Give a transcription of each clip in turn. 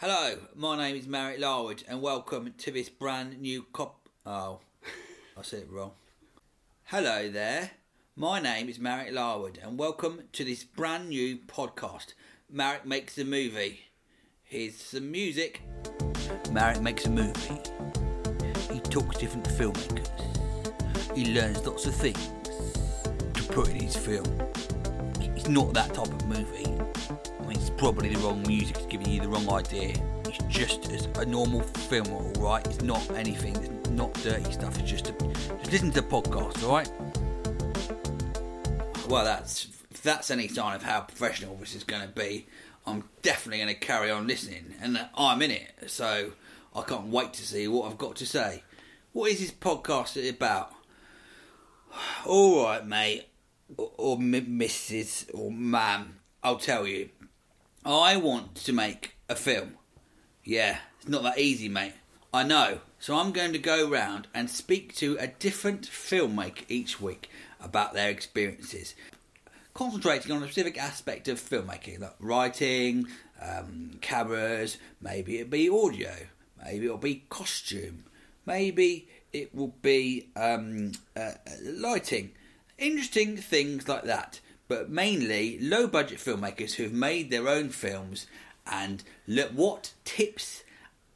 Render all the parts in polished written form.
Hello, my name is Marek Larwood, and welcome to this brand new I said it wrong. Hello there, my name is Marek Larwood, and welcome to this brand new podcast, Marek Makes a Movie. Here's some music. Marek Makes a Movie. He talks to different filmmakers. He learns lots of things to put in his film. It's not that type of movie. I mean, it's probably the wrong music. It's giving you the wrong idea. It's just as a normal film, all right? It's not anything. It's not dirty stuff. It's just listen to the podcast, all right? Well, that's any sign of how professional this is going to be. I'm definitely going to carry on listening, and I'm in it, so I can't wait to see what I've got to say. What is this podcast about? All right, mate, or Mrs. or ma'am, I'll tell you. I want to make a film. Yeah, it's not that easy, mate. I know. So I'm going to go round and speak to a different filmmaker each week about their experiences, concentrating on a specific aspect of filmmaking, like writing, cameras, maybe it'll be audio, maybe it'll be costume, maybe it will be lighting, interesting things like that, but mainly low-budget filmmakers who've made their own films, and look what tips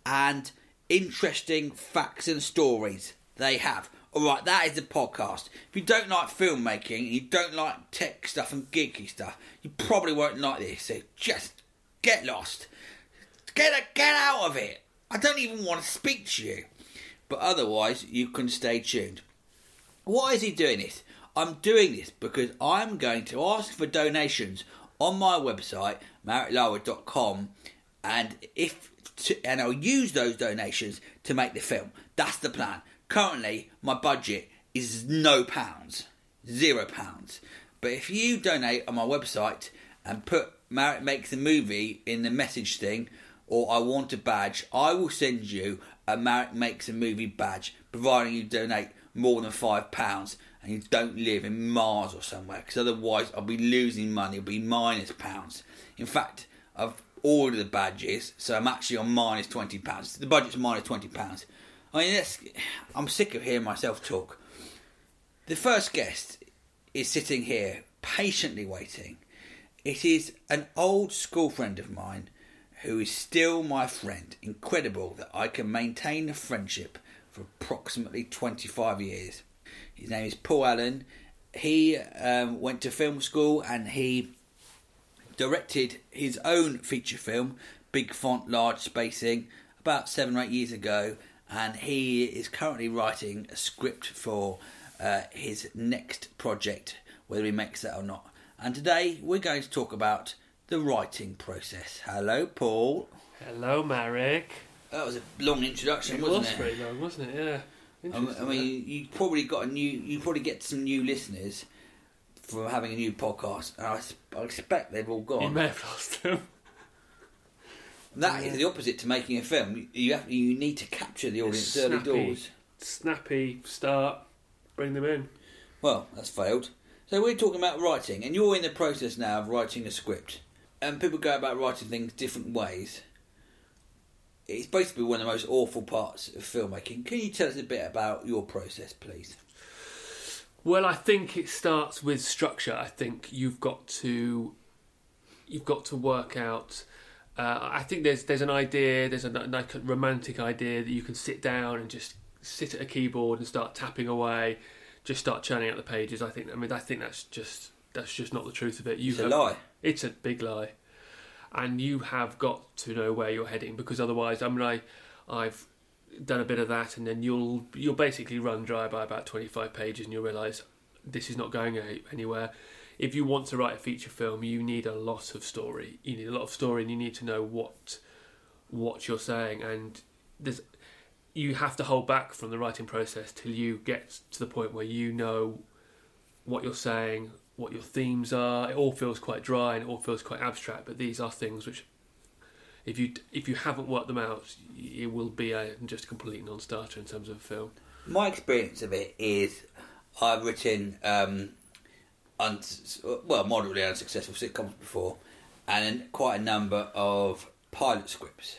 and interesting facts and stories they have. All right, that is the podcast. If you don't like filmmaking, and you don't like tech stuff and geeky stuff, you probably won't like this. So just get lost. Get out of it. I don't even want to speak to you. But otherwise, you can stay tuned. Why is he doing this? I'm doing this because I'm going to ask for donations on my website, mareklarwood.com, and I'll use those donations to make the film. That's the plan. Currently, my budget is £0. £0. But if you donate on my website and put Marek Makes a Movie in the message thing, or I want a badge, I will send you a Marek Makes a Movie badge, providing you donate more than £5 and you don't live in Mars or somewhere, because otherwise I'll be losing money. It'll be minus £. In fact, I've ordered the badges, so I'm actually on minus £20. The budget's minus £20. I mean, I'm sick of hearing myself talk. The first guest is sitting here, patiently waiting. It is an old school friend of mine who is still my friend. Incredible that I can maintain a friendship for approximately 25 years. His name is Paul Allen. He went to film school and he directed his own feature film, Big Font, Large Spacing, about 7 or 8 years ago. And he is currently writing a script for his next project, whether he makes that or not. And today we're going to talk about the writing process. Hello, Paul. Hello, Marek. That was a long introduction, wasn't it? It was very long, wasn't it? Yeah. Interesting. I mean, you probably get some new listeners from having a new podcast, and I expect they've all gone. You may have lost them. That is the opposite to making a film. You need to capture the audience early doors. Snappy start, bring them in. Well, that's failed. So we're talking about writing, and you're in the process now of writing a script. And people go about writing things different ways. It's basically one of the most awful parts of filmmaking. Can you tell us a bit about your process, please? Well, I think it starts with structure. I think you've got to you've got to work out. I think there's an idea, there's a nice romantic idea that you can sit down and just sit at a keyboard and start tapping away, just start churning out the pages. I think that's just not the truth of it. It's a lie. It's a big lie, and you have got to know where you're heading, because otherwise, I've done a bit of that, and then you'll basically run dry by about 25 pages, and you'll realise this is not going anywhere. If you want to write a feature film, you need a lot of story. You need a lot of story, and you need to know what you're saying. And you have to hold back from the writing process till you get to the point where you know what you're saying, what your themes are. It all feels quite dry and it all feels quite abstract, but these are things which, if you haven't worked them out, it will be just a complete non-starter in terms of a film. My experience of it is I've written moderately unsuccessful sitcoms before, and quite a number of pilot scripts.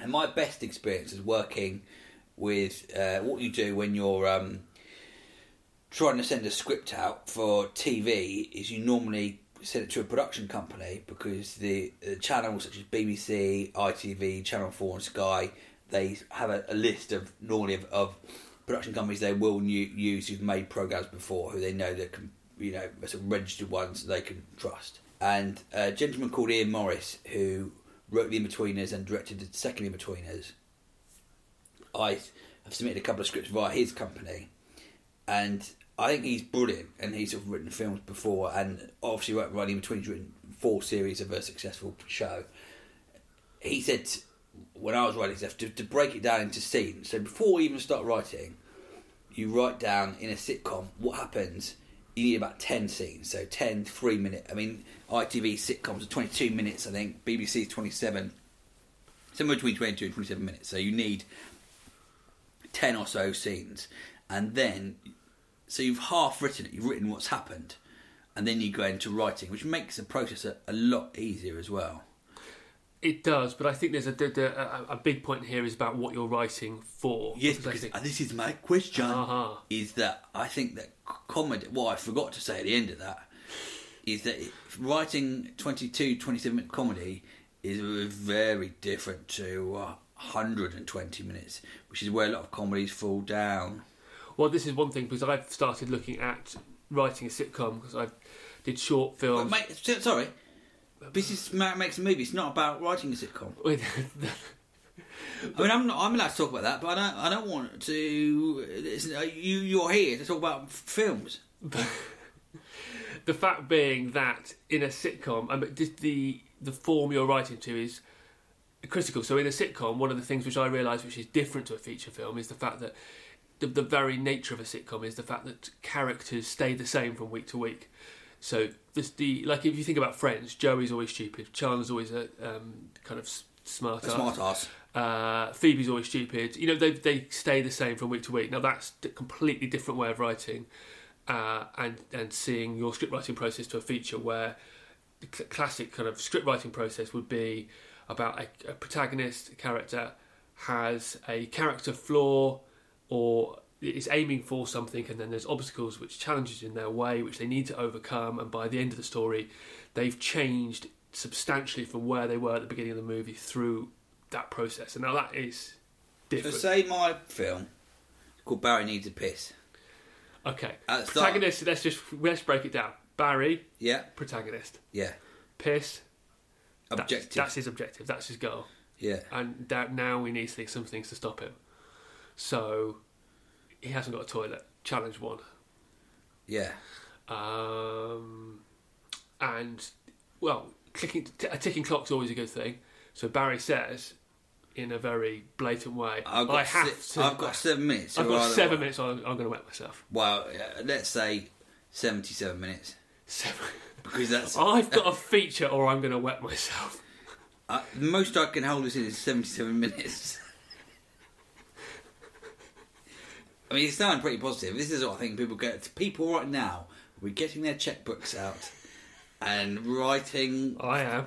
And my best experience is working with what you do when you're trying to send a script out for TV is you normally send it to a production company, because the channels such as BBC, ITV, Channel 4 and Sky, they have a list of normally of production companies they will use who've made programmes before, who they know that can, sort of registered ones they can trust. And a gentleman called Ian Morris, who wrote The Inbetweeners and directed the second Inbetweeners, I have submitted a couple of scripts via his company, and I think he's brilliant, and he's sort of written films before, and obviously right in between he's written 4 series of a successful show. He said, when I was writing stuff, to break it down into scenes. So before we even start writing, you write down in a sitcom what happens. You need about 10 scenes, so 10 3-minute. I mean, ITV sitcoms are 22 minutes, I think. BBC 27, somewhere between 22 and 27 minutes. So you need 10 or so scenes. And then, so you've half written it, you've written what's happened, and then you go into writing, which makes the process a lot easier as well. It does, but I think there's a big point here is about what you're writing for. Yes, because this is my question, is that I think that comedy, what I forgot to say at the end of that, is that writing 22, 27-minute comedy is very different to 120 minutes, which is where a lot of comedies fall down. Well, this is one thing, because I've started looking at writing a sitcom, because I did short films. Wait, mate, sorry, this is makes a movie. It's not about writing a sitcom. I mean, I'm allowed to talk about that, but I don't want to. You're here to talk about films. The fact being that in a sitcom, I mean, the form you're writing to is critical. So in a sitcom, one of the things which I realise, which is different to a feature film, is the fact that the very nature of a sitcom is the fact that characters stay the same from week to week. So if you think about Friends, Joey's always stupid, Chandler's always a kind of smart ass. Phoebe's always stupid. They stay the same from week to week. Now that's a completely different way of writing, and seeing your script writing process to a feature, where the classic kind of script writing process would be about a protagonist, a character has a character flaw, or is aiming for something, and then there's obstacles which challenges in their way which they need to overcome, and by the end of the story they've changed substantially from where they were at the beginning of the movie through that process. And now that is different. So say my film called Barry Needs a Piss. Okay. Protagonist, let's break it down. Barry. Yeah. Protagonist. Yeah. Piss. Objective. That's his objective. That's his goal. Yeah. And now we need some things to stop him. So he hasn't got a toilet. Challenge 1. Yeah. A ticking clock's always a good thing. So Barry says, in a very blatant way, I've got 7 minutes. I've got 7 minutes. I'm going to wet myself. Well, let's say 77 minutes. Because that's I've got a feature, or I'm going to wet myself. The most I can hold this in is 77 minutes. I mean, it's sounding pretty positive. This is what I think people get. People right now will be getting their chequebooks out and writing. I am.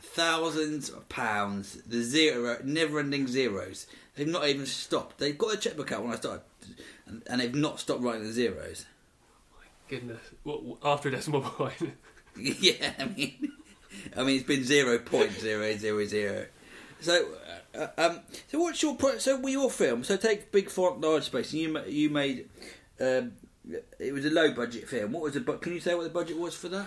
Thousands of pounds, the zero, never-ending zeros. They've not even stopped. They've got a chequebook out when I started, and they've not stopped writing the zeros. My goodness. After a decimal point. Yeah, I mean, I mean, it's been 0.000. So what's your with your film? So take Big Font, Large Spacing. You made it was a low budget film. What was the can you say what the budget was for that?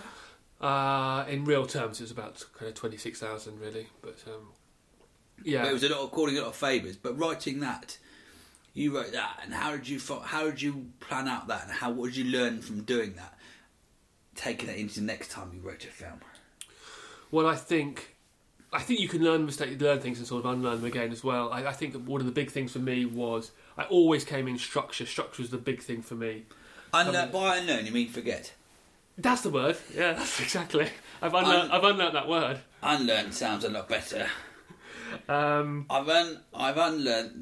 In real terms, it was about kind of 26,000 really. But yeah, but it was a lot of calling, a lot of favours. But writing that, you wrote that, and how did you plan out that, and what did you learn from doing that? Taking it into the next time you wrote a film. Well, I think you can learn things and sort of unlearn them again as well. I think one of the big things for me was I always came in structure. Structure was the big thing for me. By unlearn, you mean forget? That's the word. Yeah, that's exactly. I've unlearned that word. Unlearn sounds a lot better. I've unlearned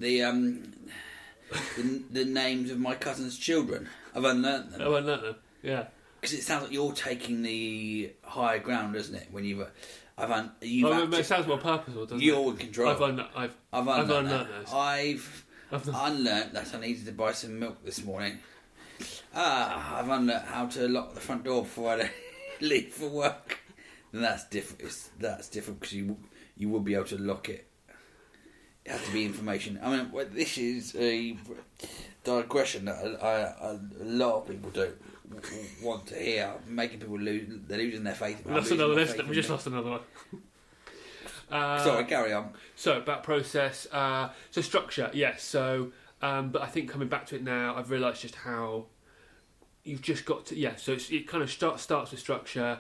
the names of my cousin's children. I've unlearned them. Yeah. Because it sounds like you're taking the higher ground, doesn't it? When you were. It sounds more purposeful, doesn't it? You're in control. I've unlearned those. I've unlearned that I needed to buy some milk this morning. I've unlearned how to lock the front door before I leave for work. And that's different. That's different because you will be able to lock it. It has to be information. I mean, well, this is a digression that a lot of people do. Want to hear making people they're losing their faith. We just lost another one. Sorry, carry on. So about process, so structure, yes. So, but I think coming back to it now, I've realised just how you've just got to. Yeah, so it kind of starts with structure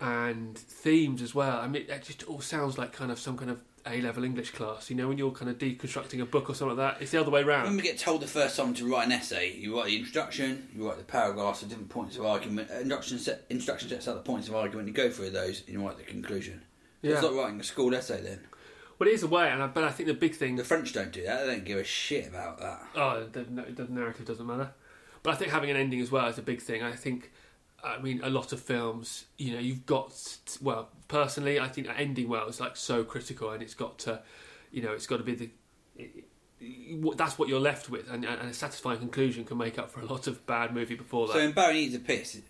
and themes as well. I mean, it just all sounds like kind of some kind of A-level English class, you know, when you're kind of deconstructing a book or something like that. It's the other way round. When we get told the first time to write an essay, you write the introduction, you write the paragraphs of different points of argument, introduction sets out the points of argument, you go through those and you write the conclusion. So yeah. It's not writing a school essay then. Well, it is a way, but I think the big thing... The French don't do that, they don't give a shit about that. Oh, the narrative doesn't matter. But I think having an ending as well is a big thing. I mean, a lot of films, you know, you've got... Well, personally, I think ending well is, like, so critical and it's got to... You know, it's got to be the... That's what you're left with and a satisfying conclusion can make up for a lot of bad movie before that. So in Barry Needs a Piss...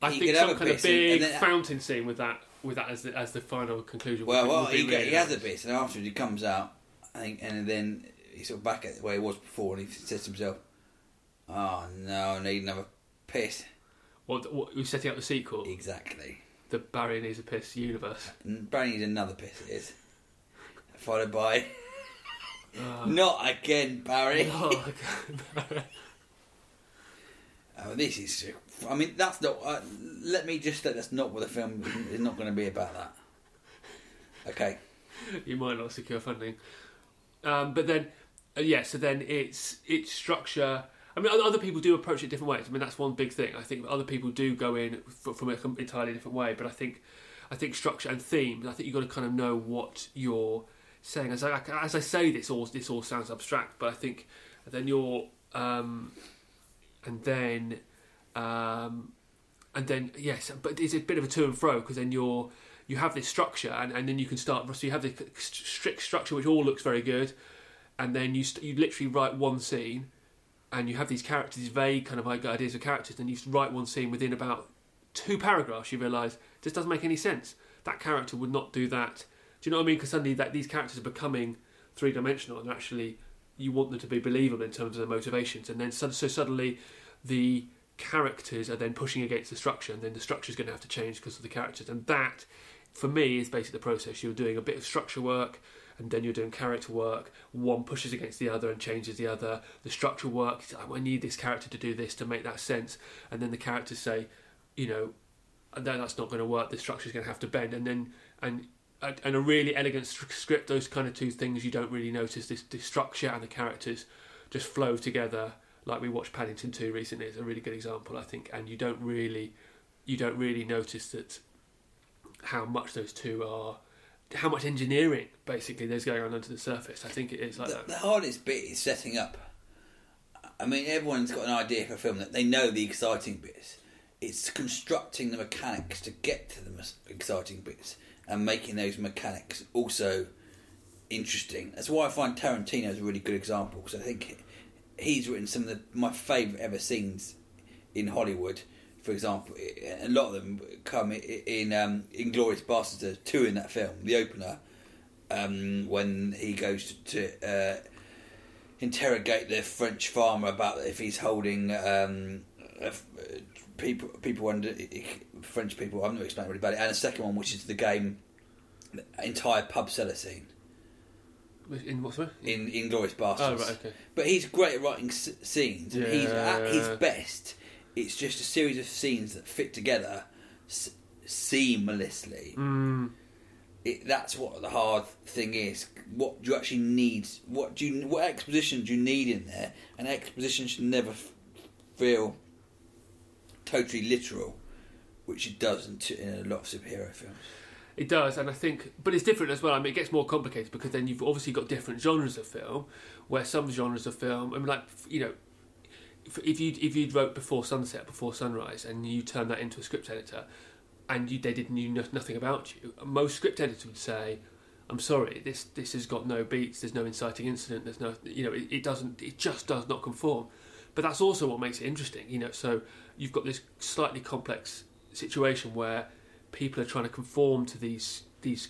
I think some kind of big fountain scene with that as the final conclusion. Well, he has a piss and afterwards he comes out and then he's sort of back at the way he was before and he says to himself, oh, no, I need another... piss. What we're setting up the sequel. Exactly. The Barry Needs a Piss universe. Barry Needs Another Piss, it is. Followed by... Not again, Barry. Not again, Barry. This is... I mean, that's not... let me just say that's not what the film is not going to be about that. Okay. You might not secure funding. But then... yeah, so then it's structure... I mean, other people do approach it different ways. I mean, that's one big thing. I think other people do go in from an entirely different way. But I think structure and themes. I think you've got to kind of know what you're saying. As I say, this all sounds abstract. But I think then you're and then yes. But it's a bit of a to and fro because then you have this structure and then you can start. So you have this strict structure which all looks very good, and then you literally write one scene. And you have these characters, these vague kind of ideas of characters, and you write one scene within about 2 paragraphs, you realise this doesn't make any sense. That character would not do that. Do you know what I mean? Because suddenly these characters are becoming 3-dimensional, and actually you want them to be believable in terms of their motivations. And then so suddenly the characters are then pushing against the structure, and then the structure's going to have to change because of the characters. And that, for me, is basically the process. You're doing a bit of structure work, and then you're doing character work. One pushes against the other and changes the other. The structural work, I need this character to do this to make that sense. And then the characters say, you know, no, that's not going to work. The structure's going to have to bend. And then, and a really elegant script, those kind of 2 things you don't really notice. This structure and the characters just flow together. Like we watched Paddington 2 recently. It's a really good example, I think. And you don't really notice that how much those two are. How much engineering basically there's going on under the surface. I think it is like that. The hardest bit is setting up. I mean, everyone's got an idea for a film that they know the exciting bits. It's constructing the mechanics to get to the exciting bits and making those mechanics also interesting. That's why I find Tarantino's a really good example because I think he's written some of my favourite ever scenes in Hollywood for example, a lot of them come in Inglourious Basterds. There's two in that film, the opener, when he goes to interrogate the French farmer about if he's holding people under French people. I'm not explaining really about it. And the second one, which is the game, the entire pub cellar scene. In what, sorry? In Inglourious Basterds. Oh, right, okay. But he's great at writing scenes. Yeah. He's at his best. It's just a series of scenes that fit together seamlessly. Mm. That's what the hard thing is. What do you actually need? What exposition do you need in there? And exposition should never feel totally literal, which it does in a lot of superhero films. It does, and I think... But it's different as well. I mean, it gets more complicated because then you've obviously got different genres of film, where some genres of film... I mean, like, you know, if you'd wrote Before Sunset, Before Sunrise, and you turned that into a script editor, and they didn't know nothing about you, most script editors would say, I'm sorry, this has got no beats, there's no inciting incident, there's no... You know, it just does not conform. But that's also what makes it interesting, you know. So you've got this slightly complex situation where... people are trying to conform to these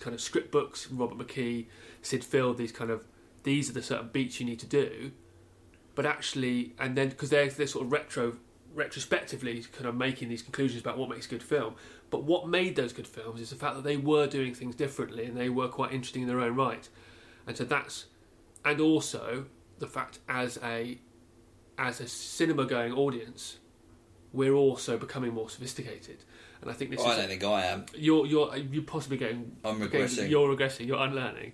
kind of script books, Robert McKee, Sid Field, these are the certain beats you need to do, but actually, and then because they're sort of retrospectively kind of making these conclusions about what makes a good film, but what made those good films is the fact that they were doing things differently and they were quite interesting in their own right, and so that's, and also the fact as a cinema going audience, we're also becoming more sophisticated. And I think this I don't think I am. You're possibly getting... I'm regressing. You're regressing. You're unlearning.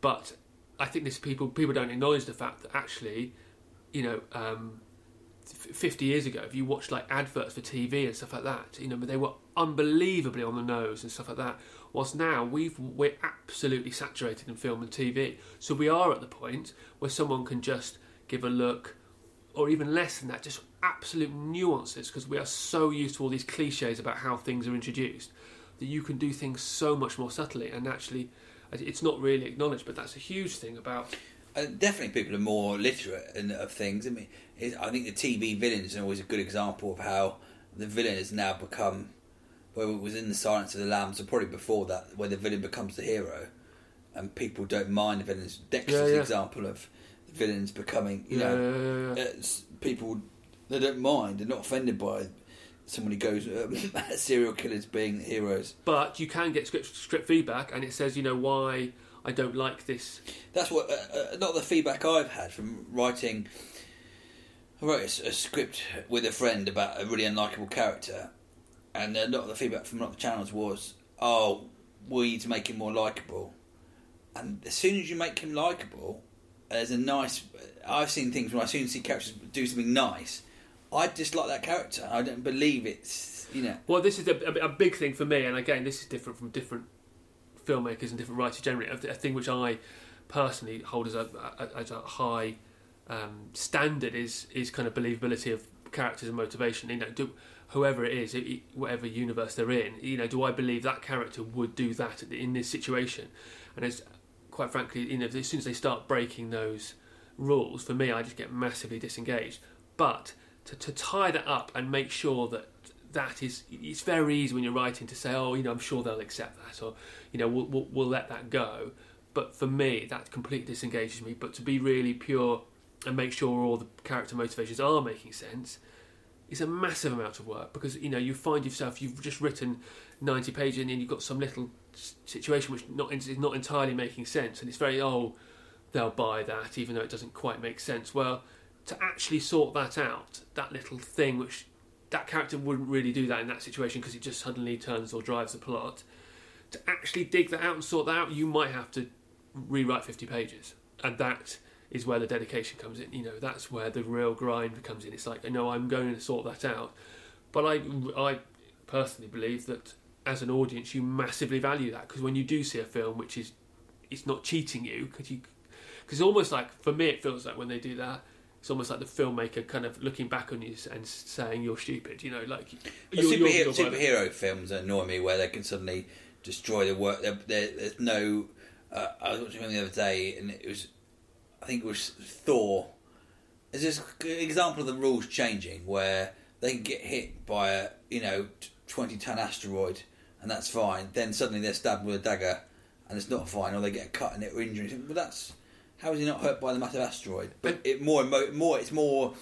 But I think this people don't acknowledge the fact that actually, you know, 50 years ago, if you watched like adverts for TV and stuff like that, you know, they were unbelievably on the nose and stuff like that. Whilst now we're absolutely saturated in film and TV, so we are at the point where someone can just give a look, or even less than that, just absolute nuances, because we are so used to all these cliches about how things are introduced that you can do things so much more subtly, and actually it's not really acknowledged, but that's a huge thing about... definitely people are more literate of things. I mean, I think the TV villains are always a good example of how the villain has now become, well, it was in The Silence of the Lambs, or probably before that, where the villain becomes the hero, and people don't mind the villains. Dexter's an example of villains becoming, you know. People, they don't mind, they're not offended by someone who goes, serial killers being heroes. But you can get script feedback, and it says, you know, why I don't like this. That's what a lot of the feedback I've had from writing. I wrote a script with a friend about a really unlikable character, and a lot of the feedback from a lot of the channels was, oh, we need to make him more likeable. And as soon as you make him likeable, there's a nice... I've seen things when I soon see characters do something nice. I dislike that character. I don't believe it's, you know... Well, this is a big thing for me, and again, this is different from different filmmakers and different writers generally. A thing which I personally hold as a high standard is kind of believability of characters and motivation. You know, whoever it is, whatever universe they're in, you know, do I believe that character would do that in this situation? And it's... Quite frankly, you know, as soon as they start breaking those rules, for me, I just get massively disengaged. But to tie that up and make sure that is, it's very easy when you're writing to say, oh, you know, I'm sure they'll accept that, or, you know, we'll let that go. But for me, that completely disengages me. But to be really pure and make sure all the character motivations are making sense is a massive amount of work, because, you know, you find yourself, you've just written 90 pages and then you've got some little situation which is not entirely making sense, and it's very, oh, they'll buy that even though it doesn't quite make sense. Well, to actually sort that out, that little thing which that character wouldn't really do that in that situation because it just suddenly turns or drives the plot, to actually dig that out and sort that out, you might have to rewrite 50 pages, and that is where the dedication comes in. You know, that's where the real grind comes in. It's like, no, I'm going to sort that out. But I personally believe that as an audience, you massively value that, because when you do see a film which is, it's not cheating you, because almost like, for me it feels like when they do that, it's almost like the filmmaker kind of looking back on you and saying you're stupid, you know, like... Superhero films annoy me, where they can suddenly destroy the work. There's no... I was watching one the other day and it was... I think it was Thor. There's this example of the rules changing where they can get hit by a 20-ton asteroid, and that's fine. Then suddenly they're stabbed with a dagger, and it's not fine, or they get a cut and it or injury. Well, that's how is he not hurt by the massive asteroid? But it's more.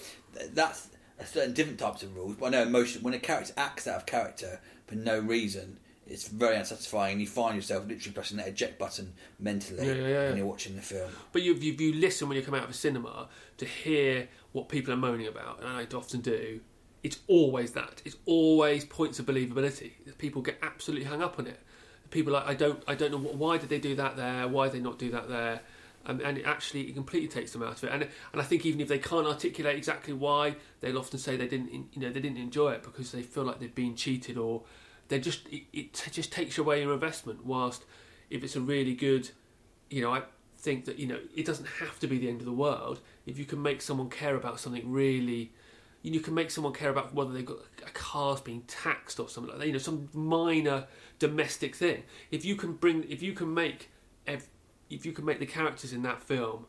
That's a certain different types of rules. But I know emotion when a character acts out of character for no reason. It's very unsatisfying, and you find yourself literally pressing that eject button mentally when you're watching the film. But you listen when you come out of a cinema to hear what people are moaning about, and I often do. It's always that. It's always points of believability. People get absolutely hung up on it. People are like, I don't know why did they do that there? Why did they not do that there? And it completely takes them out of it. And I think even if they can't articulate exactly why, they'll often say they didn't enjoy it because they feel like they've been cheated or. It just takes away your investment. Whilst if it's a really good, I think that it doesn't have to be the end of the world. If you can make someone care about something really, you can make someone care about whether they've got a car's being taxed or something like that. Some minor domestic thing. If you can make the characters in that film,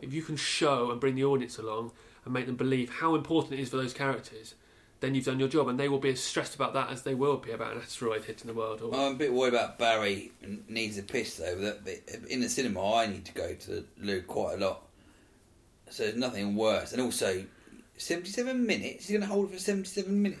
if you can show and bring the audience along and make them believe how important it is for those characters. Then you've done your job, and they will be as stressed about that as they will be about an asteroid hitting the world. Or... I'm a bit worried about Barry needs a piss, though. That in the cinema, I need to go to the loo quite a lot. So there's nothing worse. And also, 77 minutes? You're going to hold it for 77 minutes?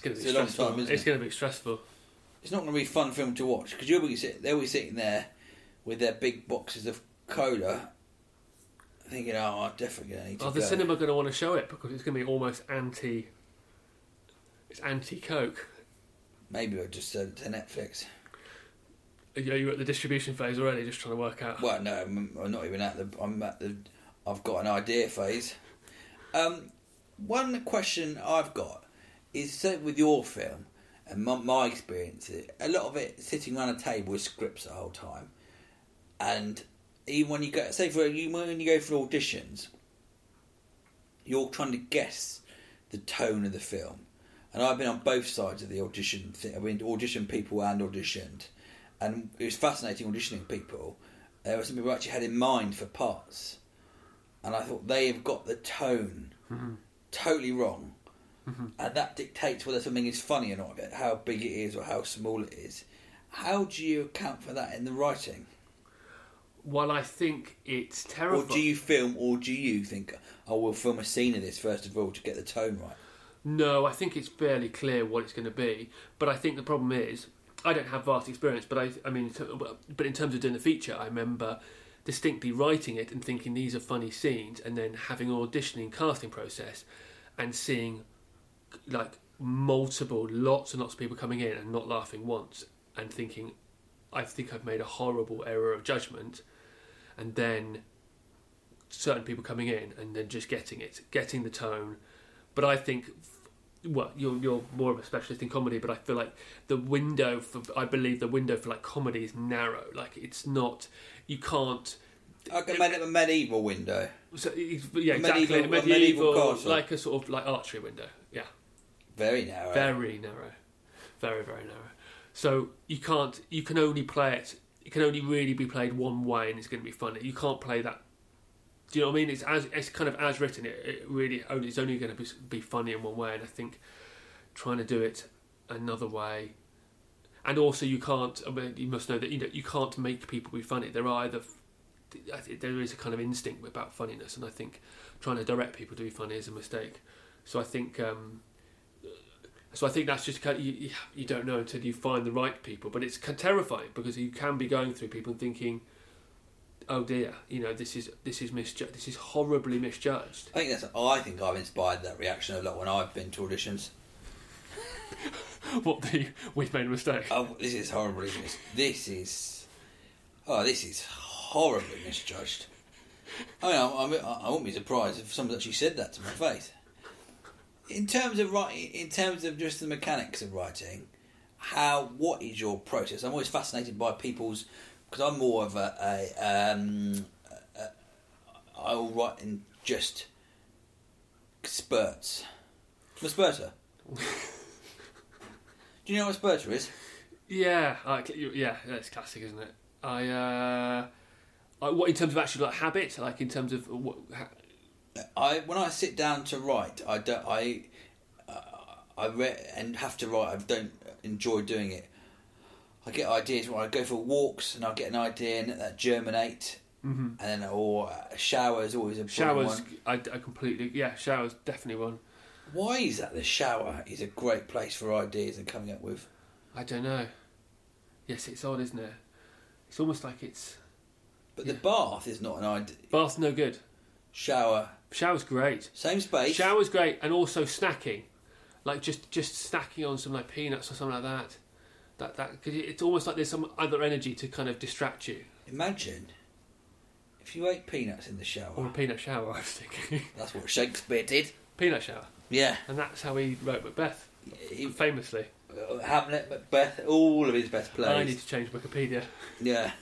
It's going to be stressful. It's not going to be a fun film to watch because they'll be sitting there with their big boxes of cola, thinking, "Oh, I'm definitely going to need to." The cinema going to want to show it because it's going to be almost anti. It's anti-Coke. Maybe I'll just send it to Netflix. You're at the distribution phase already, just trying to work out. Well, no, I'm not even at the. I'm at the. I've got an idea phase. One question I've got. Is so with your film and my experience, a lot of it sitting around a table with scripts the whole time, and even when you go, for auditions, you're trying to guess the tone of the film. And I've been on both sides of the audition thing. I've been auditioned people and auditioned, and it was fascinating auditioning people. There were some people I actually had in mind for parts, and I thought they have got the tone totally wrong. Mm-hmm. And that dictates whether something is funny or not, how big it is or how small it is. How do you account for that in the writing? Well, I think it's terrible. Or do you think, we'll film a scene of this first of all to get the tone right? No, I think it's fairly clear what it's going to be. But I think the problem is, I don't have vast experience, but I mean, in terms of doing the feature, I remember distinctly writing it and thinking these are funny scenes, and then having an auditioning casting process and seeing. Like lots and lots of people coming in and not laughing once and thinking, I think I've made a horrible error of judgment, and then certain people coming in and then just getting the tone. But I think, well, you're more of a specialist in comedy, but I feel like I believe the window for like comedy is narrow. Like it's not, you can't A medieval window. So, yeah, exactly. A medieval castle. Like a sort of like archery window. Yeah. Very narrow. Very narrow. Very, very narrow. So you can't. You can only play it. It can only really be played one way, and it's going to be fun. You can't play that. Do you know what I mean? It's kind of as written. It's only going to be funny in one way, and I think trying to do it another way. And also, you can't. I mean, you must know that you can't make people be funny. There is a kind of instinct about funniness, and I think trying to direct people to be funny is a mistake. So I think that's just kind of, you don't know until you find the right people. But it's terrifying because you can be going through people and thinking, oh dear, this is horribly misjudged. I think I've inspired that reaction a lot when I've been to auditions. We've made a mistake. Oh, this is horribly misjudged. I wouldn't be surprised if someone actually said that to my face. In terms of just the mechanics of writing, what is your process? I'm always fascinated by people's, because I'm more of I'll write in just spurts. I'm a spurter. Do you know what a spurter is? Yeah, that's classic, isn't it? What in terms of actually like habit, like in terms of what. When I sit down to write, I don't enjoy doing it. I get ideas when I go for walks, and I get an idea and that germinate, mm-hmm. and then or showers always a showers. One. I completely showers definitely one. Why is that? The shower is a great place for ideas and coming up with. I don't know. Yes, it's odd, isn't it? It's almost like it's. But the bath is not an idea. Bath's no good. Shower's great. Same space. Shower's great, and also snacking, like just snacking on some like peanuts or something like that. That cause it's almost like there's some other energy to kind of distract you. Imagine if you ate peanuts in the shower. Or a peanut shower, I was thinking. That's what Shakespeare did. Peanut shower. Yeah. And that's how he wrote Macbeth, famously. Hamlet, Macbeth, all of his best plays. I need to change Wikipedia. Yeah.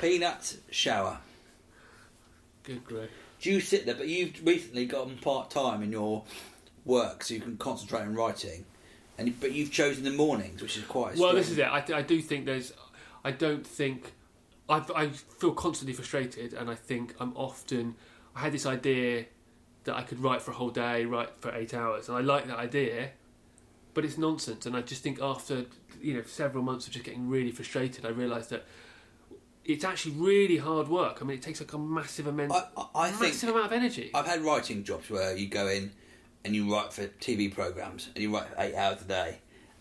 Peanut shower. Good grief. Do you sit there, but you've recently gotten part-time in your work so you can concentrate on writing, but you've chosen the mornings, which is quite extreme. Well, this is it. I do think there's... I don't think... I feel constantly frustrated, and I think I'm often... I had this idea that I could write for a whole day, write for 8 hours, and I like that idea, but it's nonsense, and I just think after several months of just getting really frustrated, I realised that it's actually really hard work. I mean, it takes like a massive amount of energy. I've had writing jobs where you go in and you write for TV programmes and you write for 8 hours a day.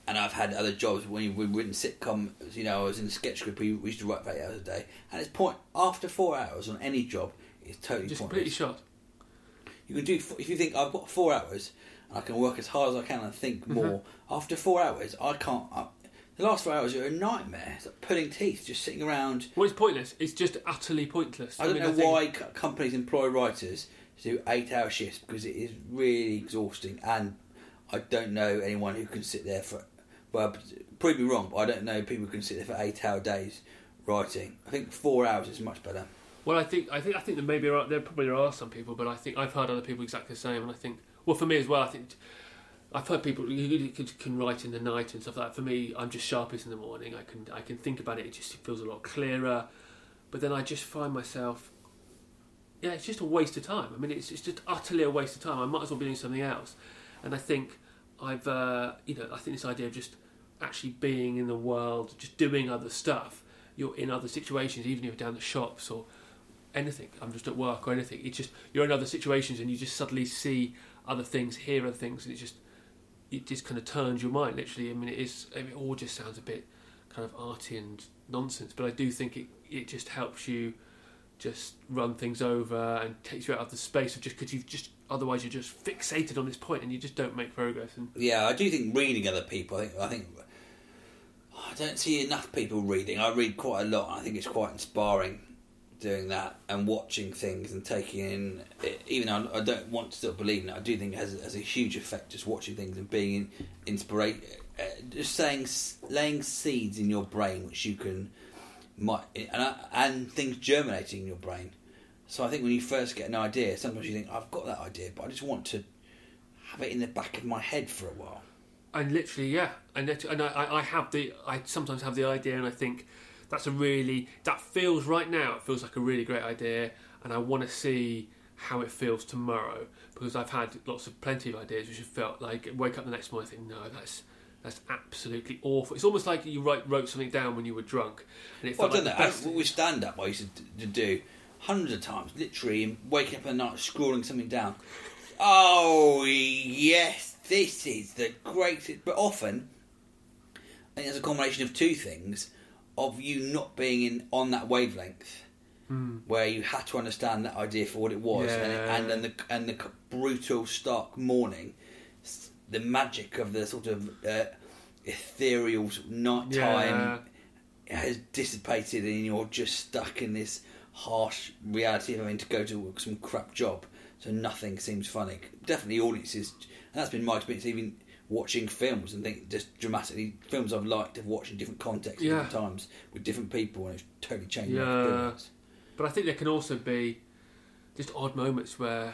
And I've had other jobs when we've written sitcoms. I was in a sketch group. We used to write for 8 hours a day. And it's after 4 hours on any job, it's totally just pointless. Just completely shot. You can do if you think I've got 4 hours and I can work as hard as I can and think more. After 4 hours, I can't. The last 4 hours are a nightmare. It's like pulling teeth, just sitting around. Well, it's pointless. It's just utterly pointless. I don't know why companies employ writers to do 8-hour shifts, because it is really exhausting, and I don't know anyone who can sit there for... Well, prove me wrong, but I don't know people who can sit there for 8-hour days writing. I think 4 hours is much better. Well, I think that maybe there probably are some people, but I think I've heard other people exactly the same, and I think... Well, for me as well, I think... I've heard people who can write in the night and stuff like that. For me, I'm just sharpest in the morning. I can think about it. It just feels a lot clearer. But then I just find myself... Yeah, it's just a waste of time. I mean, it's just utterly a waste of time. I might as well be doing something else. And I think I've... I think this idea of just actually being in the world, just doing other stuff. You're in other situations, even if you're down the shops or anything. I'm just at work or anything. It's just... You're in other situations and you just suddenly see other things, hear other things, and it's just... It just kind of turns your mind, literally. I mean, it all just sounds a bit kind of arty and nonsense, but I do think it just helps you just run things over and takes you out of the space of just because you've just otherwise you're just fixated on this point and you just don't make progress. And yeah, I do think reading other people. I think I don't see enough people reading. I read quite a lot. And I think it's quite inspiring doing that and watching things and taking in it, even though I don't want to still believe in it, I do think it has a huge effect, just watching things and being inspired, just laying seeds in your brain which you can and things germinating in your brain. So I think when you first get an idea, sometimes you think, I've got that idea, but I just want to have it in the back of my head for a while. And literally, yeah. I sometimes have the idea and I think, it feels like a really great idea, and I want to see how it feels tomorrow, because I've had plenty of ideas which have felt like, wake up the next morning and think, no, that's absolutely awful. It's almost like you wrote something down when you were drunk. And it felt with stand-up, I used to do hundreds of times, literally waking up at night, scrawling something down. Oh, yes, this is the greatest... But often, I think it's a combination of two things, of you not being on that wavelength, where you had to understand that idea for what it was, and the brutal, stark morning... The magic of the sort of ethereal night time has dissipated, and you're just stuck in this harsh reality of having to go to some crap job, so nothing seems funny. Definitely audiences, and that's been my experience even watching films and think just dramatically, films I've liked have watched in different contexts, different times, with different people, and it's totally changed my experience. But I think there can also be just odd moments where...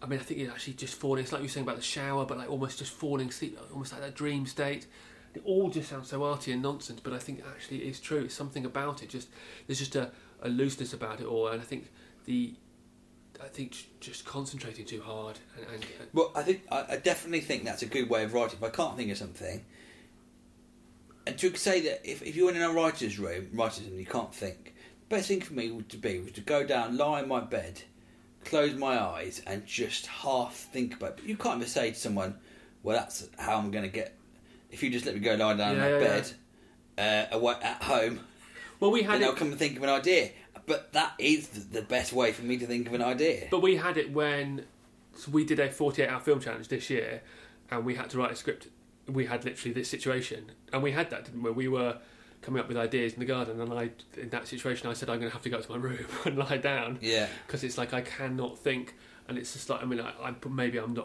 I mean, I think it's actually just falling. It's like you were saying about the shower, but like almost just falling asleep, almost like that dream state. It all just sounds so arty and nonsense, but I think actually it's true. It's something about it. There's just a looseness about it all, and I think just concentrating too hard. Well, I definitely think that's a good way of writing. If I can't think of something, and to say that if you're in a writer's room, you can't think. The best thing for me would be to go down, lie in my bed, close my eyes and just half think about it. But you can't ever say to someone, well, that's how I'm going to get... If you just let me go lie down in my bed at home, I'll come and think of an idea. But that is the best way for me to think of an idea. But we had it when... So we did a 48-hour film challenge this year, and we had to write a script. We had literally this situation. And we had that, didn't we? We were coming up with ideas in the garden, and in that situation, I said, I'm going to have to go up to my room and lie down. Yeah. Because it's like, I cannot think, and it's just like, I mean, maybe I'm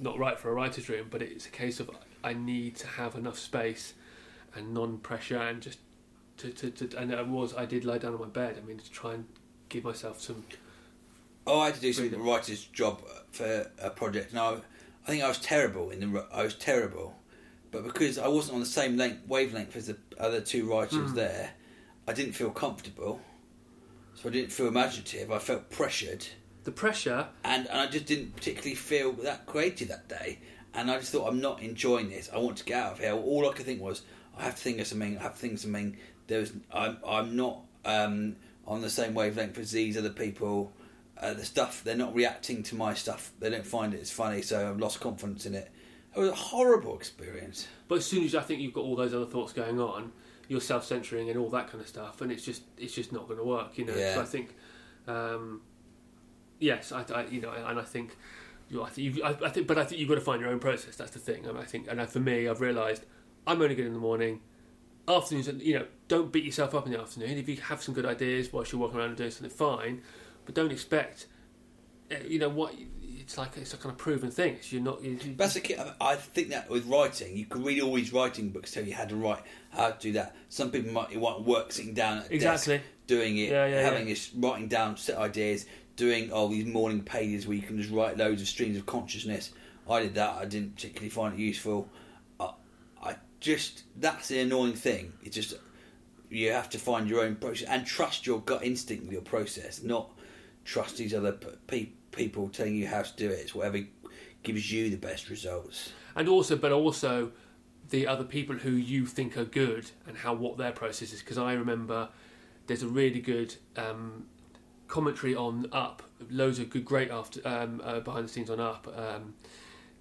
not right for a writer's room, but it's a case of, I need to have enough space and non-pressure, and just I did lie down on my bed, I mean, to try and give myself some... Oh, I had to do freedom. Some writer's job for a project, and I think I was terrible but because I wasn't on the same wavelength as the other two writers there, I didn't feel comfortable, so I didn't feel imaginative, I felt pressured. The pressure? And I just didn't particularly feel that creative that day, and I just thought, I'm not enjoying this, I want to get out of here. All I could think was, I have to think of something, I'm not on the same wavelength as these other people, the stuff, they're not reacting to my stuff, they don't find it as funny, so I've lost confidence in it. It was a horrible experience. But as soon as I think you've got all those other thoughts going on, you're self-censoring and all that kind of stuff, and it's just not going to work, you know. Yeah. So I think, I think you've got to find your own process. That's the thing. For me, I've realised I'm only good in the morning. Afternoons, you know, don't beat yourself up in the afternoon. If you have some good ideas whilst you're walking around and doing something, fine, but don't expect, you know what. It's a kind of proven thing. I think that with writing, you can read all these writing books tell you how to write, how to do that. Some people might work sitting down at a desk, doing it, this writing down set ideas, doing these morning pages where you can just write loads of streams of consciousness. I did that. I didn't particularly find it useful. That's the annoying thing. It's just you have to find your own process and trust your gut instinct with your process, not trust these other people telling you how to do it. It's whatever gives you the best results, but also the other people who you think are good and what their process is. Because I remember there's a really good commentary on Up, loads of great after behind the scenes on Up,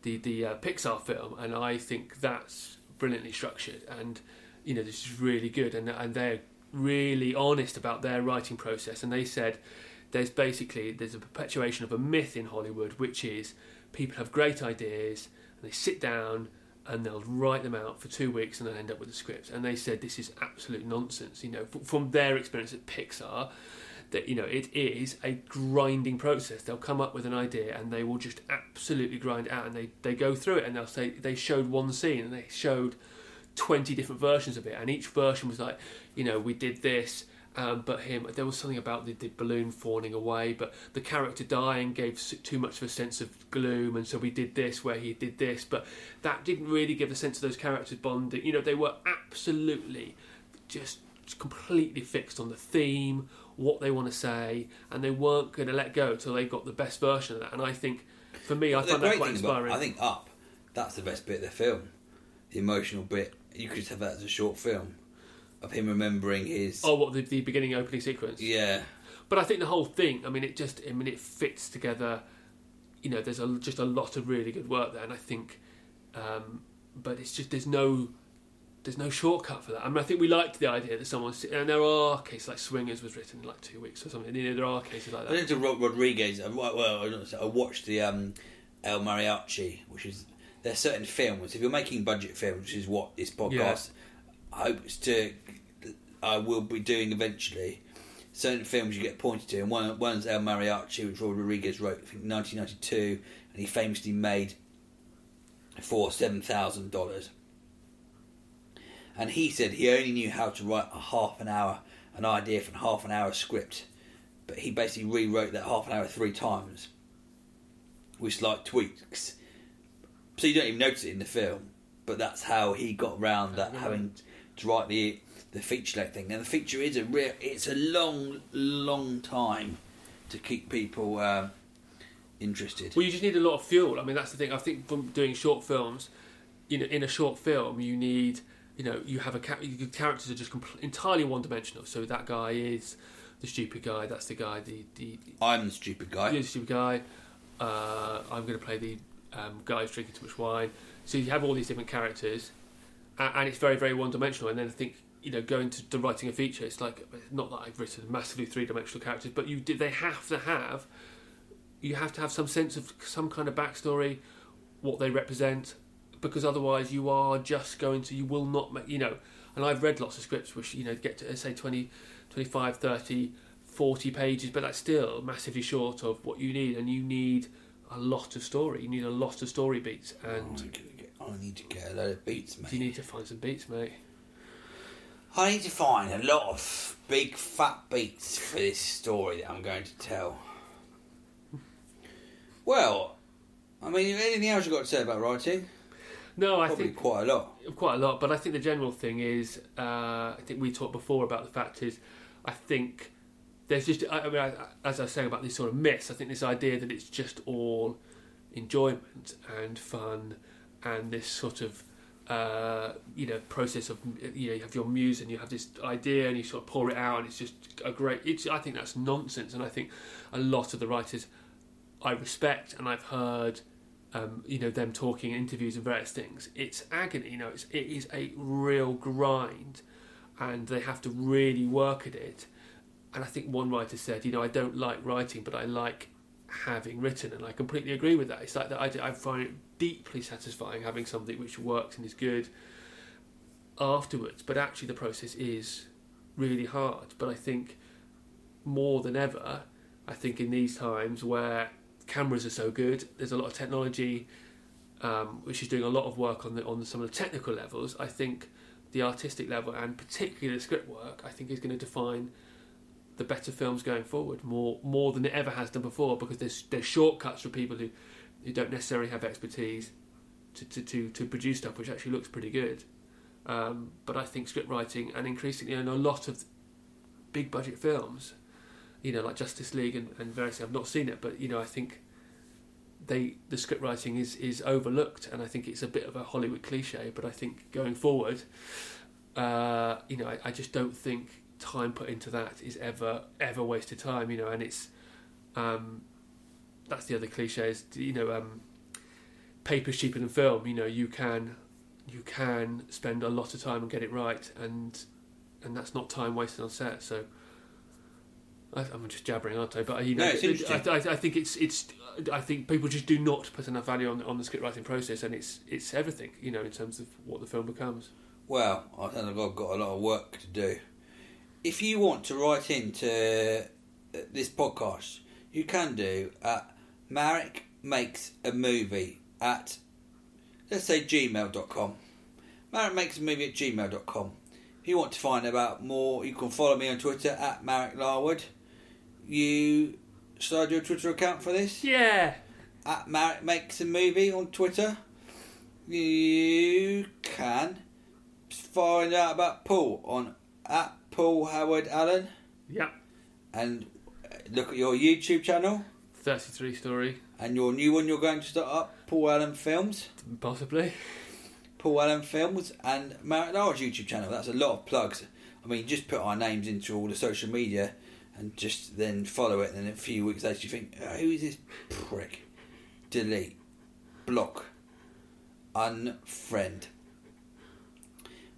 the Pixar film, and I think that's brilliantly structured, and you know, this is really good, and they're really honest about their writing process, and they said there's a perpetuation of a myth in Hollywood, which is people have great ideas and they sit down and they'll write them out for 2 weeks and then end up with a script. And they said this is absolute nonsense. You know, from their experience at Pixar, that you know it is a grinding process. They'll come up with an idea and they will just absolutely grind out, and they go through it, and they'll say they showed one scene and they showed 20 different versions of it, and each version was like, you know, we did this, but him, there was something about the balloon falling away, but the character dying gave too much of a sense of gloom, and so we did this where he did this, but that didn't really give a sense of those characters bonding. You know, they were absolutely just completely fixed on the theme, what they want to say, and they weren't going to let go until they got the best version of that. And I think, for me, I find that quite inspiring. I think Up, that's the best bit of the film, the emotional bit. You could just have that as a short film of him remembering his... Oh, what, the beginning opening sequence? Yeah. But I think the whole thing, I mean, it just, I mean, it fits together. You know, there's just a lot of really good work there, and I think, but it's just, there's no shortcut for that. I mean, I think we liked the idea that someone's... And there are cases, like Swingers was written in like 2 weeks or something. You know, there are cases like that. I went to Rodriguez. Well, I watched the El Mariachi, which is... There's certain films, if you're making budget films, which is what this podcast hopes to... I will be doing eventually. Certain films you get pointed to, and one's El Mariachi, which Rodriguez wrote, I think, in 1992, and he famously made for $7,000. And he said he only knew how to write an idea from half an hour script. But he basically rewrote that half an hour 3 times. With slight tweaks. So you don't even notice it in the film. But that's how he got around that, having to write the feature-length thing. Now the feature is it's a long, long time to keep people interested. Well, you just need a lot of fuel. I mean, that's the thing. I think from doing short films, you know, in a short film, you need... You know, you have your characters are just entirely one-dimensional. So that guy is the stupid guy. That's the guy. I'm the stupid guy. You're the stupid guy. I'm going to play the guy who's drinking too much wine. So you have all these different characters, and it's very, very one-dimensional. And then I think, you know, going to writing a feature, it's like, not that I've written massively 3-dimensional characters, but you have to have some sense of some kind of backstory, what they represent. Because otherwise you are just going to... You will not make... You know, and I've read lots of scripts which, you know, get to, say, 20, 25, 30, 40 pages, but that's still massively short of what you need, and you need a lot of story. You need a lot of story beats, and... I need to get a load of beats, mate. You need to find some beats, mate. I need to find a lot of big, fat beats for this story that I'm going to tell. Well, I mean, anything else you've got to say about writing? No, I think quite a lot. But I think the general thing is, I think we talked before about the fact is, I think there's just, as I was saying about these sort of myths, I think this idea that it's just all enjoyment and fun, and this sort of, you know, process of, you know, you have your muse and you have this idea and you sort of pour it out and it's just a great. I think that's nonsense, and I think a lot of the writers I respect and I've heard. You know, them talking in interviews and various things. It's agony, you know, it is a real grind, and they have to really work at it. And I think one writer said, you know, I don't like writing, but I like having written, and I completely agree with that. It's like that I find it deeply satisfying having something which works and is good afterwards, but actually the process is really hard. But I think more than ever, I think in these times where cameras are so good, there's a lot of technology which is doing a lot of work on some of the technical levels. I think the artistic level, and particularly the script work, I think is going to define the better films going forward more than it ever has done before, because there's shortcuts for people who don't necessarily have expertise to produce stuff which actually looks pretty good. But I think script writing, and increasingly in a lot of big budget films, you know, like Justice League and various. I've not seen it, but you know, I think the script writing is overlooked, and I think it's a bit of a Hollywood cliche. But I think going forward, you know, I just don't think time put into that is ever wasted time. You know, and it's that's the other cliche is, you know, paper's cheaper than film. You know, you can spend a lot of time and get it right, and that's not time wasted on set. So. I'm just jabbering, aren't I? But you know, no, it's interesting. I think it's. I think people just do not put enough value on the script writing process, and it's everything, you know, in terms of what the film becomes. Well, I think I've got a lot of work to do. If you want to write into this podcast, you can do at Marek Makes a Movie at, let's say, gmail.com. marekmakesmovie@gmail.com. If you want to find out more, you can follow me on Twitter at Marek Larwood. You started your Twitter account for this? Yeah. At Marek Makes a Movie on Twitter. You can find out about Paul on at Paul Howard Allen. Yep. And look at your YouTube channel. 33 Story. And your new one you're going to start up, Paul Allen Films. Possibly. Paul Allen Films and Marek Larwood's YouTube channel. That's a lot of plugs. I mean, just put our names into all the social media and just then follow it. And then a few weeks later you think, oh, who is this prick? Delete. Block. Unfriend.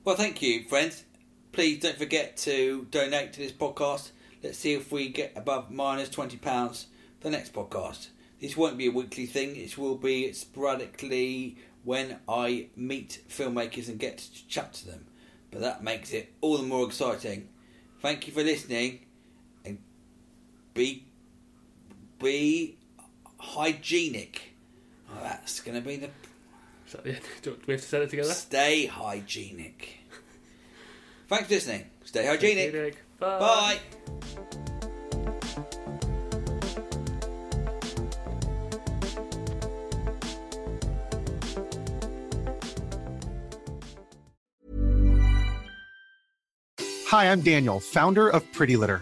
Well, thank you, friends. Please don't forget to donate to this podcast. Let's see if we get above minus £20 for the next podcast. This won't be a weekly thing. It will be sporadically when I meet filmmakers and get to chat to them. But that makes it all the more exciting. Thank you for listening. And be hygienic. Oh, that's going to be the... Do we have to say it together? Stay hygienic. Thanks for listening. Stay hygienic. Bye. Bye. Hi, I'm Daniel, founder of Pretty Litter.